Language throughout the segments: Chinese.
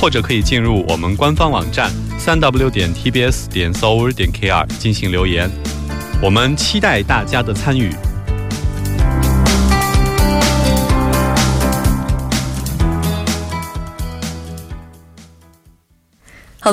或者可以进入我们官方网站3w.tbs.seoul.kr 进行留言。我们期待大家的参与。好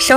首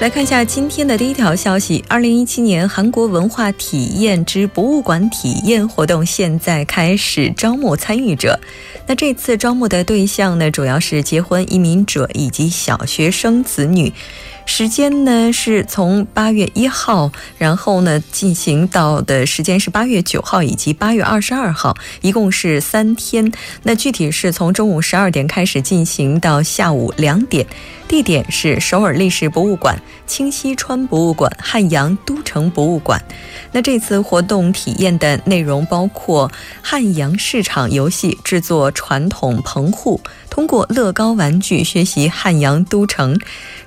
来看一下今天的第一条消息，2017年韩国文化体验之博物馆体验活动现在开始招募参与者。那这次招募的对象呢，主要是结婚移民者以及小学生子女。时间呢是从8月1号，然后呢进行到的时间是8月9号以及8月22号，一共是3天。那具体是从中午12点开始进行到下午2点，地点是首尔历史博物馆、清溪川博物馆、汉阳都城博物馆。那这次活动体验的内容包括汉阳市场游戏、制作传统棚户、通过乐高玩具学习汉阳都城。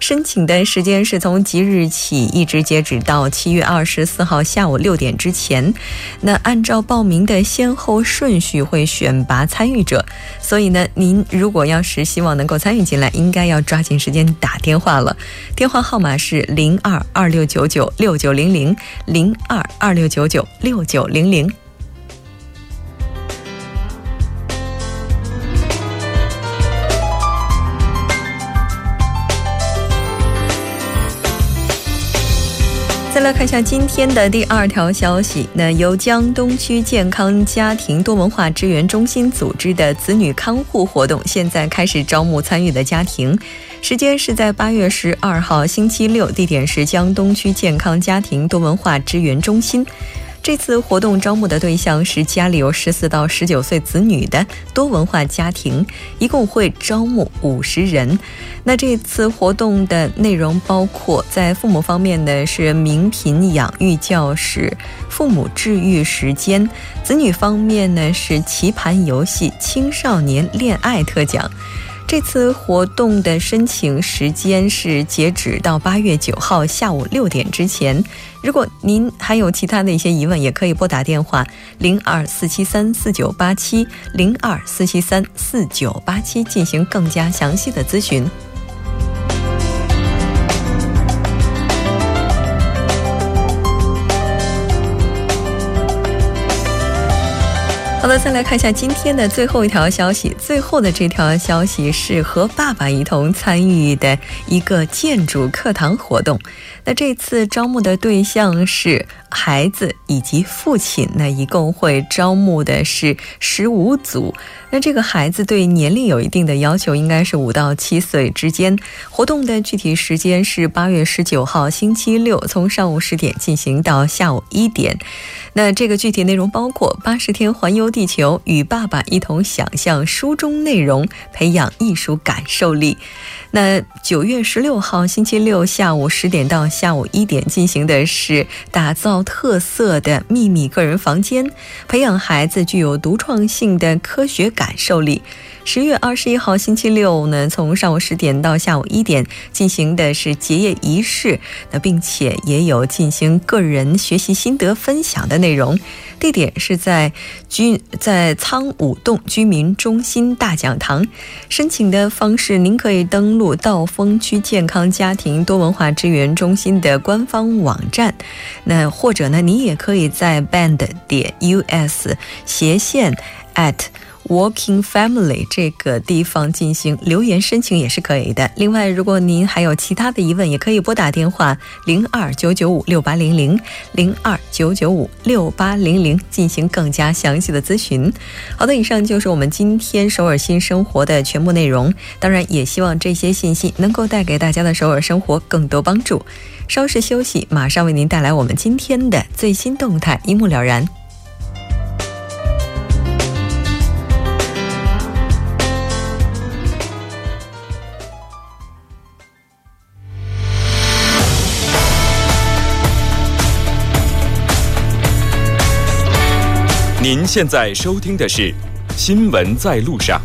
申请的时间是从即日起一直截止到7月24号下午6点之前。那按照报名的先后顺序会选拔参与者，所以呢，您如果要是希望能够参与进来，应该要抓紧时间打电话了。电话号码是02-2699-6900 02-2699-6900。再来看一下今天的第二条消息，那由江东区健康家庭多文化支援中心组织的子女看护活动现在开始招募参与的家庭，时间是在8月12号星期六，地点是江东区健康家庭多文化支援中心。这次活动招募的对象是家里有14到19岁子女的多文化家庭，一共会招募50人。那这次活动的内容包括在父母方面呢是名品养育教室、父母治愈时间，子女方面呢是棋盘游戏、青少年恋爱特讲。这次活动的申请时间是截止到8月9号下午6点之前。如果您还有其他的一些疑问，也可以拨打电话02-473-4987 02-473-4987进行更加详细的咨询。好的，再来看一下今天的最后一条消息。最后的这条消息是和爸爸一同参与的一个建筑课堂活动。那这次招募的对象是孩子以及父亲，那一共会招募的是15组。那这个孩子对年龄有一定的要求，应该是5到7岁之间。活动的具体时间是8月19号星期六，从上午10点进行到下午1点。那这个具体内容包括80天环游地球，与爸爸一同想象书中内容，培养艺术感受力。那9月16号星期六下午10点到下午1点进行的是打造特色的秘密个人房间，培养孩子具有独创性的科学感受力。10月21号星期六呢，从上午10点到下午1点进行的是结业仪式，那并且也有进行个人学习心得分享的内容。地点是在仓五洞居民中心大讲堂。申请的方式，您可以登录到丰区健康家庭多文化支援中心的官方网站，那或者呢，你也可以在 band.us/@walkingfamily 这个地方进行留言申请也是可以的。另外，如果您还有其他的疑问，也可以拨打电话029956800 029956800进行更加详细的咨询。好的，以上就是我们今天首尔新生活的全部内容，当然也希望这些信息能够带给大家的首尔生活更多帮助。稍事休息，马上为您带来我们今天的最新动态，一目了然。您现在收听的是《新闻在路上》。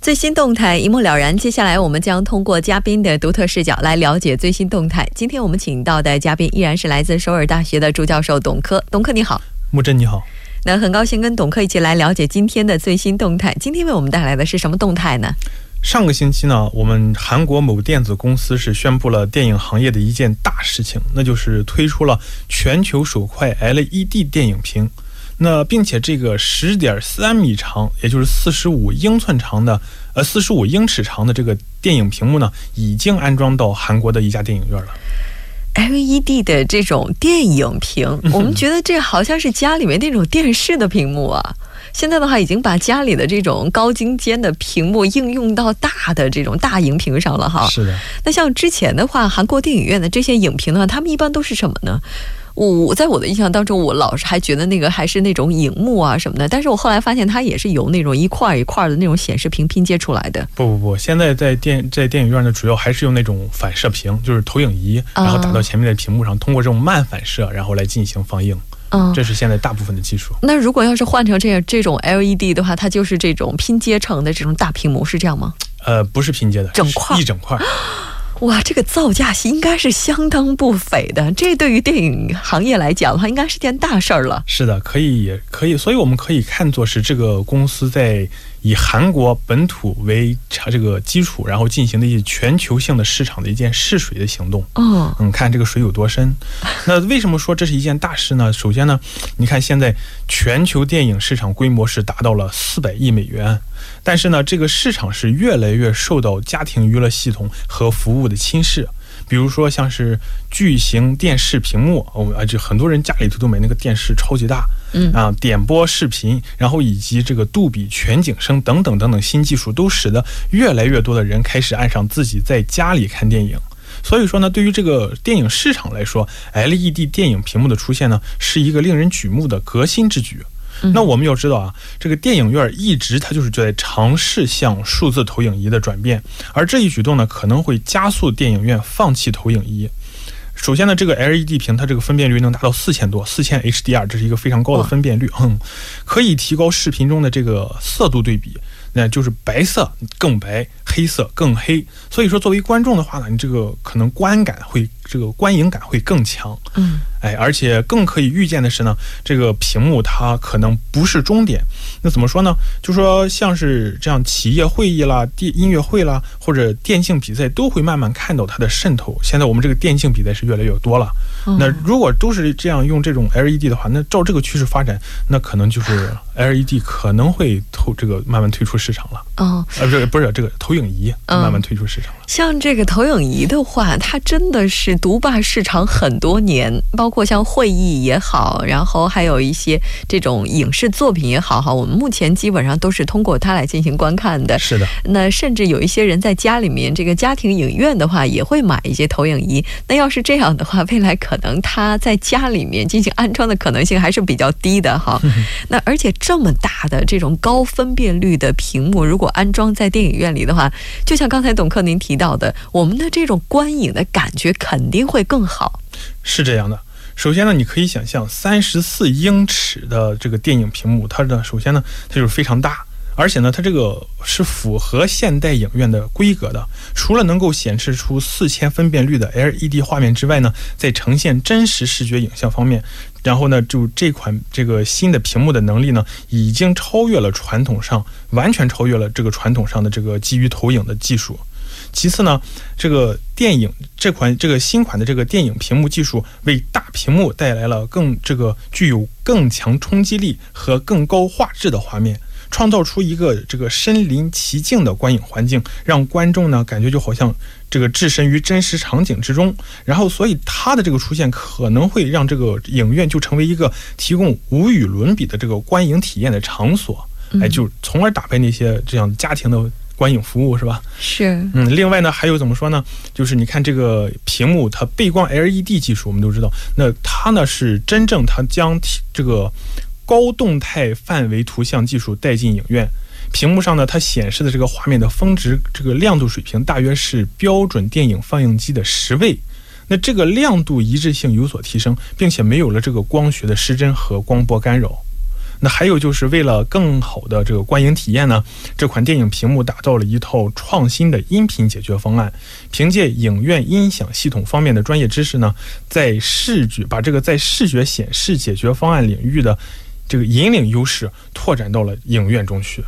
最新动态一目了然，接下来我们将通过嘉宾的独特视角来了解最新动态。今天我们请到的嘉宾依然是来自首尔大学的助教授董科。董科你好。木真你好。那很高兴跟董科一起来了解今天的最新动态。今天为我们带来的是什么动态呢？上个星期呢，我们韩国某电子公司是宣布了电影行业的一件大事情，那就是推出了全球首块 LED 电影屏。那并且这个 10.3 米长，也就是45英尺长的这个电影屏幕呢，已经安装到韩国的一家电影院了。LED 的这种电影屏，我们觉得这好像是家里面那种电视的屏幕啊。现在的话已经把家里的这种高精尖的屏幕应用到大的这种大荧屏上了哈。是的。那像之前的话，韩国电影院的这些影屏呢，他们一般都是什么呢？我在我的印象当中，我老是还觉得那个还是那种荧幕啊什么的，但是我后来发现它也是由那种一块一块的那种显示屏拼接出来的。不，现在在电影院呢，主要还是用那种反射屏，就是投影仪，然后打到前面的屏幕上，通过这种慢反射，然后来进行放映。这是现在大部分的技术。那如果要是换成这种 LED 的话，它就是这种拼接成的这种大屏幕，是这样吗？不是拼接的，一整块。哇，这个造价应该是相当不菲的，这对于电影行业来讲的话，应该是件大事儿了。是的，可以，所以我们可以看作是这个公司在以韩国本土为这个基础，然后进行的一些全球性的市场的一件试水的行动。看这个水有多深。那为什么说这是一件大事呢？首先呢，你看现在全球电影市场规模是达到了400亿美元。但是呢，这个市场是越来越受到家庭娱乐系统和服务的侵蚀，比如说像是巨型电视屏幕，就很多人家里头都买那个电视超级大，点播视频，然后以及这个杜比全景声等等新技术，都使得越来越多的人开始爱上自己在家里看电影。所以说呢，对于这个电影市场来说， LED 电影屏幕的出现呢，是一个令人瞩目的革新之举。那我们要知道啊，这个电影院一直它就是在尝试向数字投影仪的转变，而这一举动呢，可能会加速电影院放弃投影仪。首先呢，这个 LED 屏它这个分辨率能达到4000 HDR， 这是一个非常高的分辨率，可以提高视频中的这个色度对比，那就是白色更白，黑色更黑。所以说，作为观众的话呢，你这个可能观影感会更强。而且更可以预见的是呢，这个屏幕它可能不是终点。那怎么说呢？就说像是这样企业会议啦、音乐会啦，或者电竞比赛，都会慢慢看到它的渗透。现在我们这个电竞比赛是越来越多了。那如果都是这样用这种 LED 的话，那照这个趋势发展，那可能就是 LED 可能会慢慢退出市场了。这个投影仪慢慢退出市场了。像这个投影仪的话，它真的是独霸市场很多年，包括像会议也好，然后还有一些这种影视作品也好哈，我们目前基本上都是通过它来进行观看的。是的。那甚至有一些人在家里面这个家庭影院的话，也会买一些投影仪。那要是这样的话，未来可能它在家里面进行安装的可能性还是比较低的哈。那而且这么大的这种高分辨率的屏幕，如果安装在电影院里的话，就像刚才董科您提到的，我们的这种观影的感觉肯定会更好。是这样的。首先呢，你可以想象34英尺的这个电影屏幕，它呢，首先呢，它就是非常大。而且呢，它这个是符合现代影院的规格的。除了能够显示出4000分辨率的 LED 画面之外呢，在呈现真实视觉影像方面，然后呢，就这个新的屏幕的能力呢，已经超越了传统上，完全超越了这个传统上的这个基于投影的技术。其次呢，这个电影这个新款的这个电影屏幕技术，为大屏幕带来了具有更强冲击力和更高画质的画面。创造出一个这个身临其境的观影环境，让观众呢感觉就好像这个置身于真实场景之中。然后，所以它的这个出现可能会让这个影院就成为一个提供无与伦比的这个观影体验的场所，哎，就从而打败那些这样家庭的观影服务，是吧？是。另外呢，还有怎么说呢？就是你看这个屏幕，它背光 LED 技术，我们都知道，那它呢是真正它将这个高动态范围图像技术带进影院。屏幕上呢，它显示的这个画面的峰值，这个亮度水平大约是标准电影放映机的10倍。那这个亮度一致性有所提升，并且没有了这个光学的失真和光波干扰。那还有就是为了更好的这个观影体验呢，这款电影屏幕打造了一套创新的音频解决方案，凭借影院音响系统方面的专业知识呢，把视觉显示解决方案领域的这个引领优势拓展到了影院中去。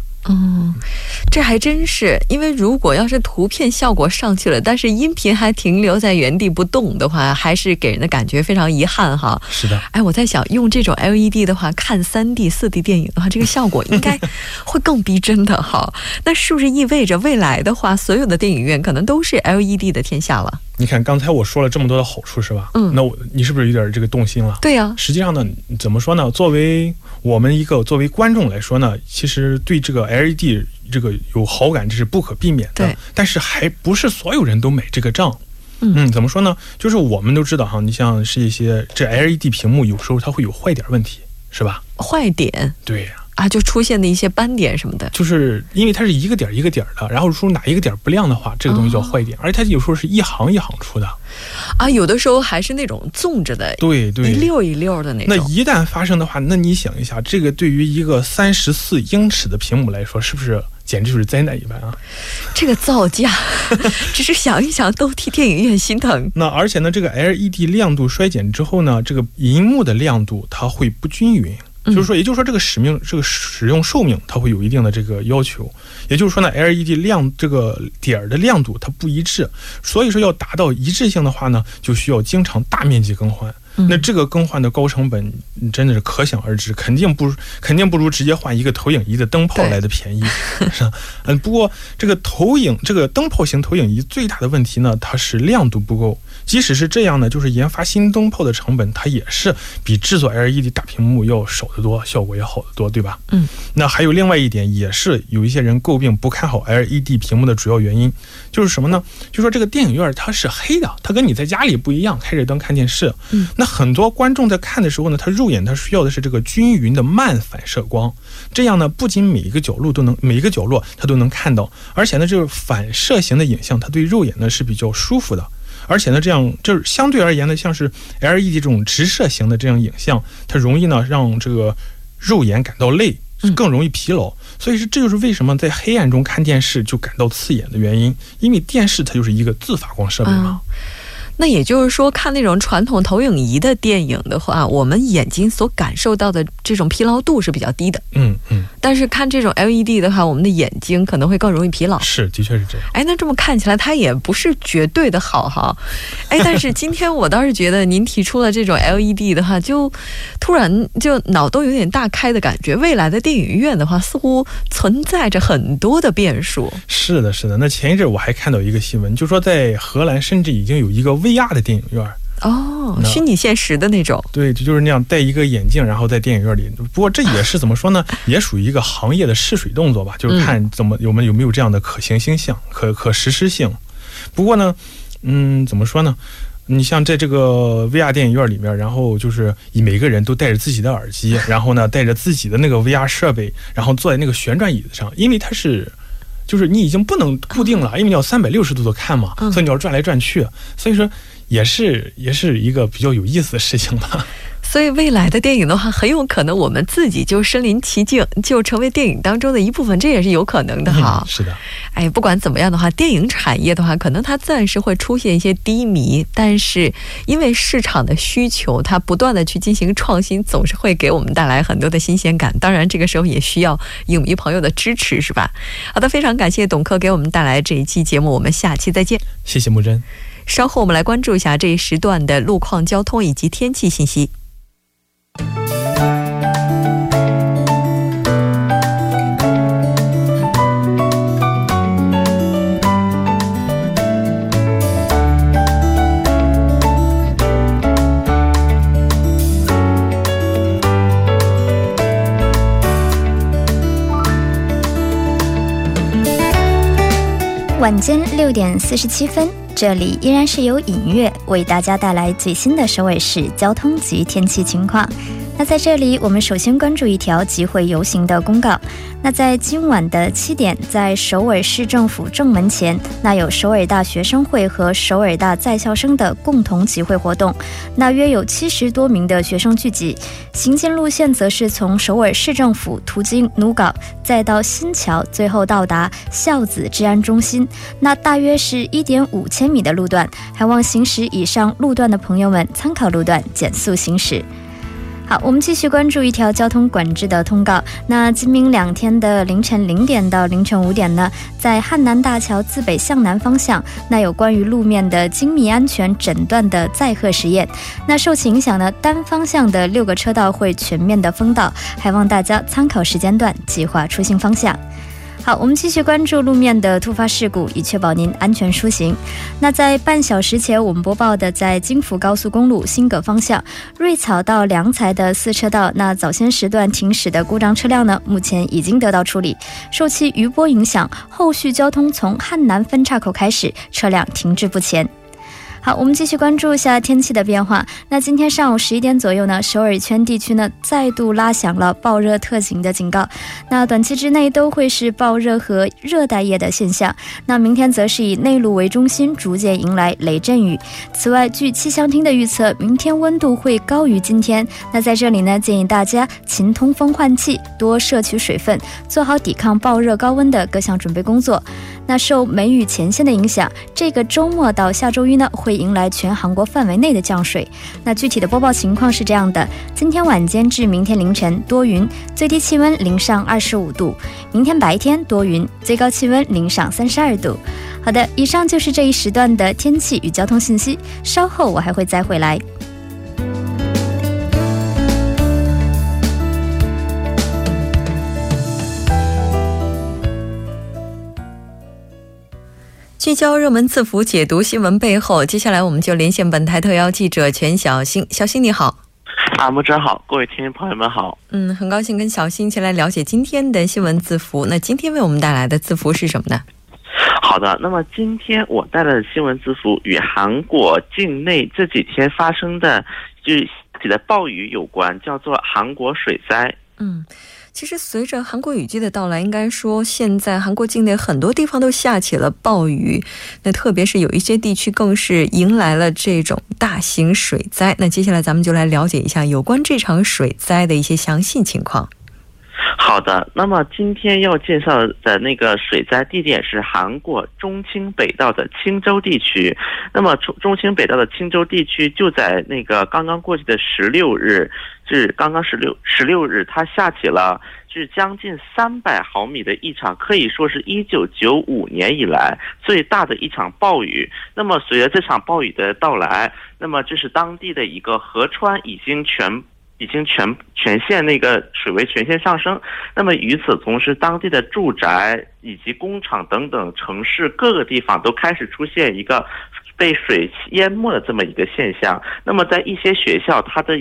这还真是，因为如果要是图片效果上去了，但是音频还停留在原地不动的话，还是给人的感觉非常遗憾哈。是的。哎，我在想，用这种 LED 的话，看 3D、4D 电影的话，这个效果应该会更逼真的哈。那是不是意味着未来的话，所有的电影院可能都是 LED 的天下了？你看刚才我说了这么多的好处，是吧？那你是不是有点这个动心了？对呀。实际上呢，怎么说呢？作为观众来说呢，其实对这个 LED 这个有好感，这是不可避免的。对。但是还不是所有人都买这个账。怎么说呢？就是我们都知道哈，你像是一些这 LED 屏幕，有时候它会有坏点问题，是吧？坏点。对呀。就出现的一些斑点什么的，就是因为它是一个点一个点的，然后说哪一个点不亮的话，这个东西叫坏点。而且它有时候是一行一行出的，有的时候还是那种纵着的，对对，一溜一溜的那种。那一旦发生的话，那你想一下，这个对于一个34英尺的屏幕来说，是不是简直就是灾难一般啊？这个造价，只是想一想都替电影院心疼。那而且呢，这个 LED 亮度衰减之后呢，这个银幕的亮度它会不均匀。也就是说，这个使用寿命它会有一定的这个要求。也就是说呢 ，LED 亮这个点的亮度它不一致，所以说要达到一致性的话呢，就需要经常大面积更换。那这个更换的高成本真的是可想而知，肯定不如直接换一个投影仪的灯泡来的便宜，是吧？不过这个灯泡型投影仪最大的问题呢，它是亮度不够。即使是这样呢，就是研发新灯泡的成本，它也是比制作 LED 大屏幕要少得多，效果也好得多，对吧？那还有另外一点，也是有一些人诟病不看好 LED 屏幕的主要原因，就是什么呢？就说这个电影院它是黑的，它跟你在家里不一样，开着灯看电视。那很多观众在看的时候呢，他肉眼他需要的是这个均匀的慢反射光，这样呢，不仅每一个角落他都能看到，而且呢，这个反射型的影像，它对肉眼呢是比较舒服的。而且呢，这样就是相对而言呢，像是 LED 这种直射型的这样影像，它容易呢让这个肉眼感到累，更容易疲劳。所以这就是为什么在黑暗中看电视就感到刺眼的原因，因为电视它就是一个自发光设备嘛。那也就是说，看那种传统投影仪的电影的话，我们眼睛所感受到的这种疲劳度是比较低的。但是看这种 LED 的话，我们的眼睛可能会更容易疲劳。是，的确是这样。那这么看起来，它也不是绝对的好哈。但是今天我倒是觉得，您提出了这种 LED 的话，就突然就脑洞有点大开的感觉。未来的电影院的话，似乎存在着很多的变数。是的，是的。那前一阵我还看到一个新闻，就说在荷兰甚至已经有一个VR 的电影院，虚拟现实的那种，对，就是那样戴一个眼镜，然后在电影院里。不过这也是怎么说呢？也属于一个行业的试水动作吧，就是看我们有没有这样的可行性、可实施性。不过呢，怎么说呢？你像在这个 VR 电影院里面，然后就是每个人都戴着自己的耳机，然后呢戴着自己的那个 VR 设备，然后坐在那个旋转椅子上，因为它是。就是你已经不能固定了，因为你要360度的看嘛，所以你要转来转去，所以说也是一个比较有意思的事情吧。所以未来的电影的话，很有可能我们自己就身临其境，就成为电影当中的一部分，这也是有可能的哈。是的。哎，不管怎么样的话，电影产业的话，可能它暂时会出现一些低迷，但是因为市场的需求，它不断的去进行创新，总是会给我们带来很多的新鲜感。当然，这个时候也需要影迷朋友的支持，是吧？好的，非常感谢董科给我们带来这一期节目，我们下期再见。谢谢木真。稍后我们来关注一下这一时段的路况、交通以及天气信息。晚间6点47分，这里依然是由影乐为大家带来最新的首尔市交通及天气情况。那在这里我们首先关注一条集会游行的公告。那在今晚的7点，在首尔市政府正门前，那有首尔大学生会和首尔大在校生的共同集会活动，那约有70多名的学生聚集。行进路线则是从首尔市政府途经努港，再到新桥，最后到达孝子治安中心，那大约是 1.5 千米的路段，还望行驶以上路段的朋友们参考路段减速行驶。好，我们继续关注一条交通管制的通告。那今明两天的凌晨0点到凌晨5点呢，在汉南大桥自北向南方向，那有关于路面的精密安全诊断的载荷实验。那受其影响呢，单方向的6个车道会全面的封道，还望大家参考时间段，计划出行方向。好，我们继续关注路面的突发事故，以确保您安全出行。那在半小时前我们播报的，在京釜高速公路新葛方向瑞草到良才的4车道，那早先时段停驶的故障车辆呢，目前已经得到处理。受其余波影响，后续交通从汉南分岔口开始车辆停滞不前。好，我们继续关注一下天气的变化。那今天上午11点左右呢，首尔圈地区呢再度拉响了暴热特警的警告。那短期之内都会是暴热和热带夜的现象。那明天则是以内陆为中心，逐渐迎来雷阵雨。此外，据气象厅的预测，明天温度会高于今天。那在这里呢，建议大家勤通风换气，多摄取水分，做好抵抗暴热高温的各项准备工作。那受梅雨前线的影响，这个周末到下周一呢，会迎来全韩国范围内的降水。那具体的播报情况是这样的：今天晚间至明天凌晨多云，最低气温零上25度；明天白天多云，最高气温零上32度。好的，以上就是这一时段的天气与交通信息，稍后我还会再回来。聚焦热门字符，解读新闻背后。接下来我们就连线本台特邀记者全小新。小新你好。木真好，各位听众朋友们好。很高兴跟小新一起来了解今天的新闻字符。那今天为我们带来的字符是什么呢？好的，那么今天我带来的新闻字符与韩国境内这几天发生的暴雨有关，叫做韩国水灾。其实随着韩国雨季的到来，应该说现在韩国境内很多地方都下起了暴雨，那特别是有一些地区更是迎来了这种大型水灾。那接下来咱们就来了解一下有关这场水灾的一些详细情况。好的，那么今天要介绍的那个水灾地点是韩国中清北道的青州地区。那么中清北道的青州地区就在那个刚刚过去的16日，它下起了将近300毫米的一场，可以说是1995年以来最大的一场暴雨。那么随着这场暴雨的到来，那么这是当地的一个河川已经全县那个水位全线上升。那么与此同时，当地的住宅以及工厂等等城市各个地方都开始出现一个被水淹没的这么一个现象。那么在一些学校，它的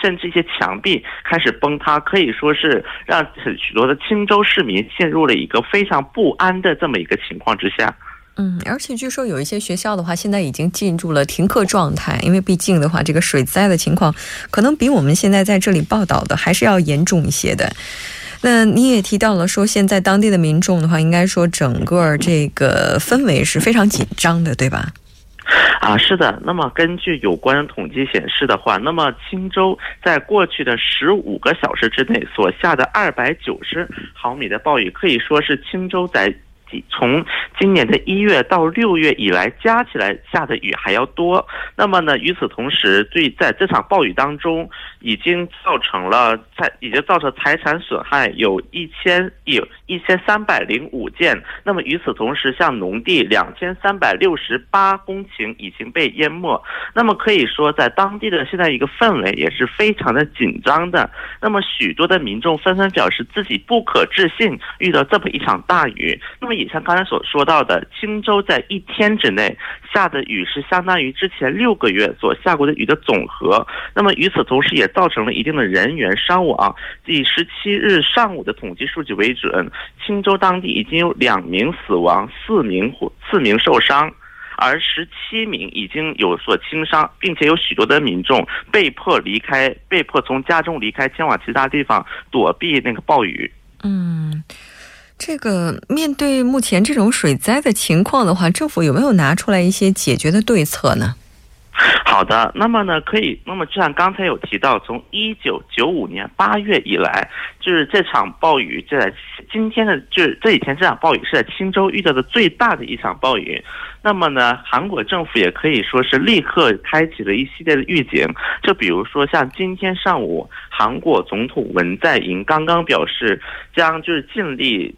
甚至一些墙壁开始崩塌，可以说是让许多的青州市民陷入了一个非常不安的这么一个情况之下。而且据说有一些学校的话，现在已经进入了停课状态，因为毕竟的话，这个水灾的情况可能比我们现在在这里报道的还是要严重一些的。那你也提到了说现在当地的民众的话应该说整个这个氛围是非常紧张的对吧？ 是的，那么根据有关统计显示的话，那么青州在过去的15个小时之内所下的 290毫米的暴雨 可以说是青州在 从今年的1月到6月以来， 加起来下的雨还要多。 那么呢，与此同时，在这场暴雨当中， 已经造成财产损害 有1305件。 那么与此同时， 像农地 2368公顷 已经被淹没。 那么可以说在当地的现在一个氛围也是非常的紧张的。 那么许多的民众纷纷表示自己不可置信， 遇到这么一场大雨。 那么也像刚才所说到的，青州在一天之内下的雨是相当于之前6个月所下过的雨的总和。 那么与此同时也造成了一定的人员伤亡。 以17日上午的统计数据为准， 青州当地已经有2名死亡， 4名受伤， 而 17名 已经有所轻伤， 并且有许多的民众被迫离开， 被迫从家中离开， 前往其他地方 躲避那个暴雨。 这个面对目前这种水灾的情况的话， 政府有没有拿出来一些解决的对策呢？ 好的，那么就像刚才有提到， 从1995年8月以来， 就是这场暴雨， 这几天这场暴雨 是在青州遇到的最大的一场暴雨。 那么呢，韩国政府也可以说是立刻开启了一系列的预警， 就比如说像今天上午， 韩国总统文在寅 刚刚表示， 将尽力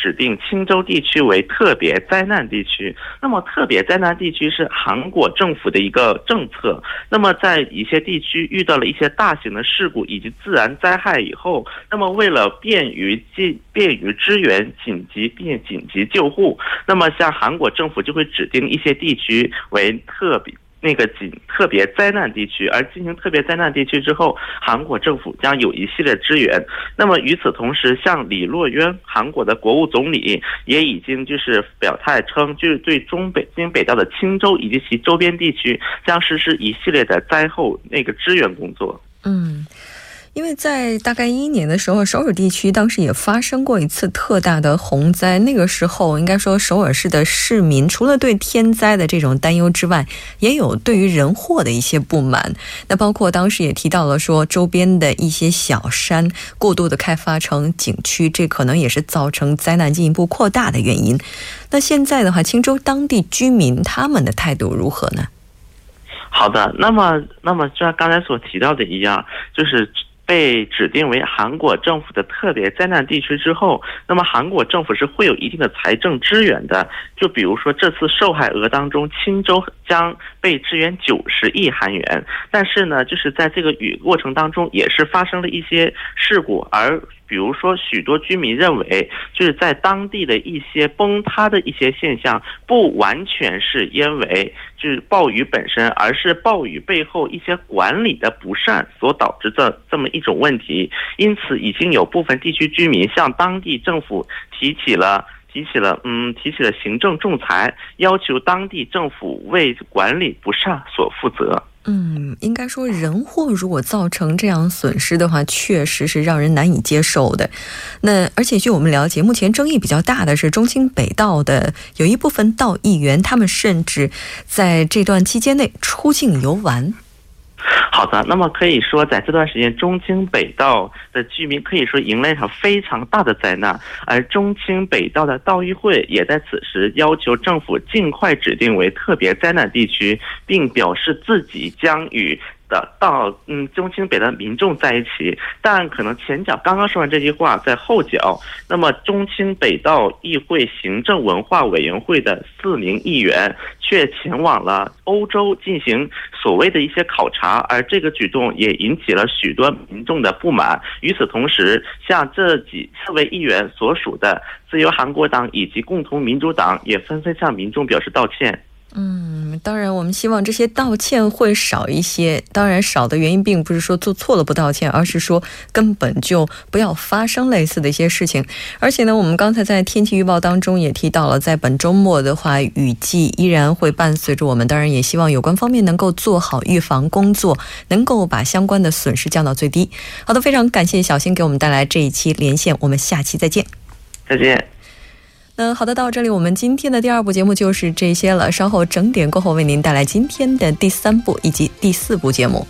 指定 青州地区为特别灾难地区。 那么特别灾难地区是韩国政府的一个政策。 那么在一些地区遇到了一些大型的事故 以及自然灾害以后， 那么为了便于支援紧急救护， 那么像韩国政府就会指定一些地区为特别灾难地区， 而进行特别灾难地区之后， 韩国政府将有一系列支援。 那么与此同时， 像李洛渊 韩国的国务总理 也已经表态称， 就是对京北道的青州 以及其周边地区 将实施一系列的灾后支援工作。 因为在大概11年的时候， 首尔地区当时也发生过一次特大的洪灾。 那个时候应该说首尔市的市民 除了对天灾的这种担忧之外， 也有对于人祸的一些不满。 那包括当时也提到了说周边的一些小山 过度的开发成景区， 这可能也是造成灾难进一步扩大的原因。 那现在的话， 青州当地居民 他们的态度如何呢？ 好的，那么就像刚才所提到的一样， 被指定为韩国政府的特别灾难地区之后， 那么韩国政府是会有一定的财政支援的。 就比如说这次受害额当中， 青州将被支援90亿韩元。 但是呢，在这个雨过程当中 也是发生了一些事故， 而比如说许多居民认为， 在当地的一些崩塌的现象 不完全是因为暴雨本身， 而是暴雨背后一些管理的不善 所导致这么一种问题。 因此已经有部分地区居民 向当地政府提起了 行政仲裁， 要求当地政府为管理不善所负责。 应该说人祸如果造成这样损失的话， 确实是让人难以接受的。 而且据我们了解， 目前争议比较大的是中清北道的 有一部分道议员， 他们甚至在这段期间内 出境游玩。 好的，那么可以说在这段时间， 中清北道的居民可以说迎来一场非常大的灾难。 而中清北道的道议会也在此时要求政府尽快指定为特别灾难地区， 并表示自己将与 中清北的民众在一起， 但可能前脚刚刚说完这句话， 在后脚， 那么中清北道议会行政文化委员会的 4名议员 却前往了欧洲进行所谓的一些考察， 而这个举动也引起了许多民众的不满。 与此同时， 像这位议员所属的自由韩国党以及共同民主党也纷纷向民众表示道歉。当然我们希望这些道歉会少一些，当然少的原因并不是说做错了不道歉，而是说根本就不要发生类似的一些事情。而且呢我们刚才在天气预报当中也提到了，在本周末的话雨季依然会伴随着我们，当然也希望有关方面能够做好预防工作，能够把相关的损失降到最低。好的，非常感谢小新给我们带来这一期连线，我们下期再见。再见。 那好的，到这里我们今天的第二部节目就是这些了，稍后整点过后为您带来今天的第3部以及第4部节目。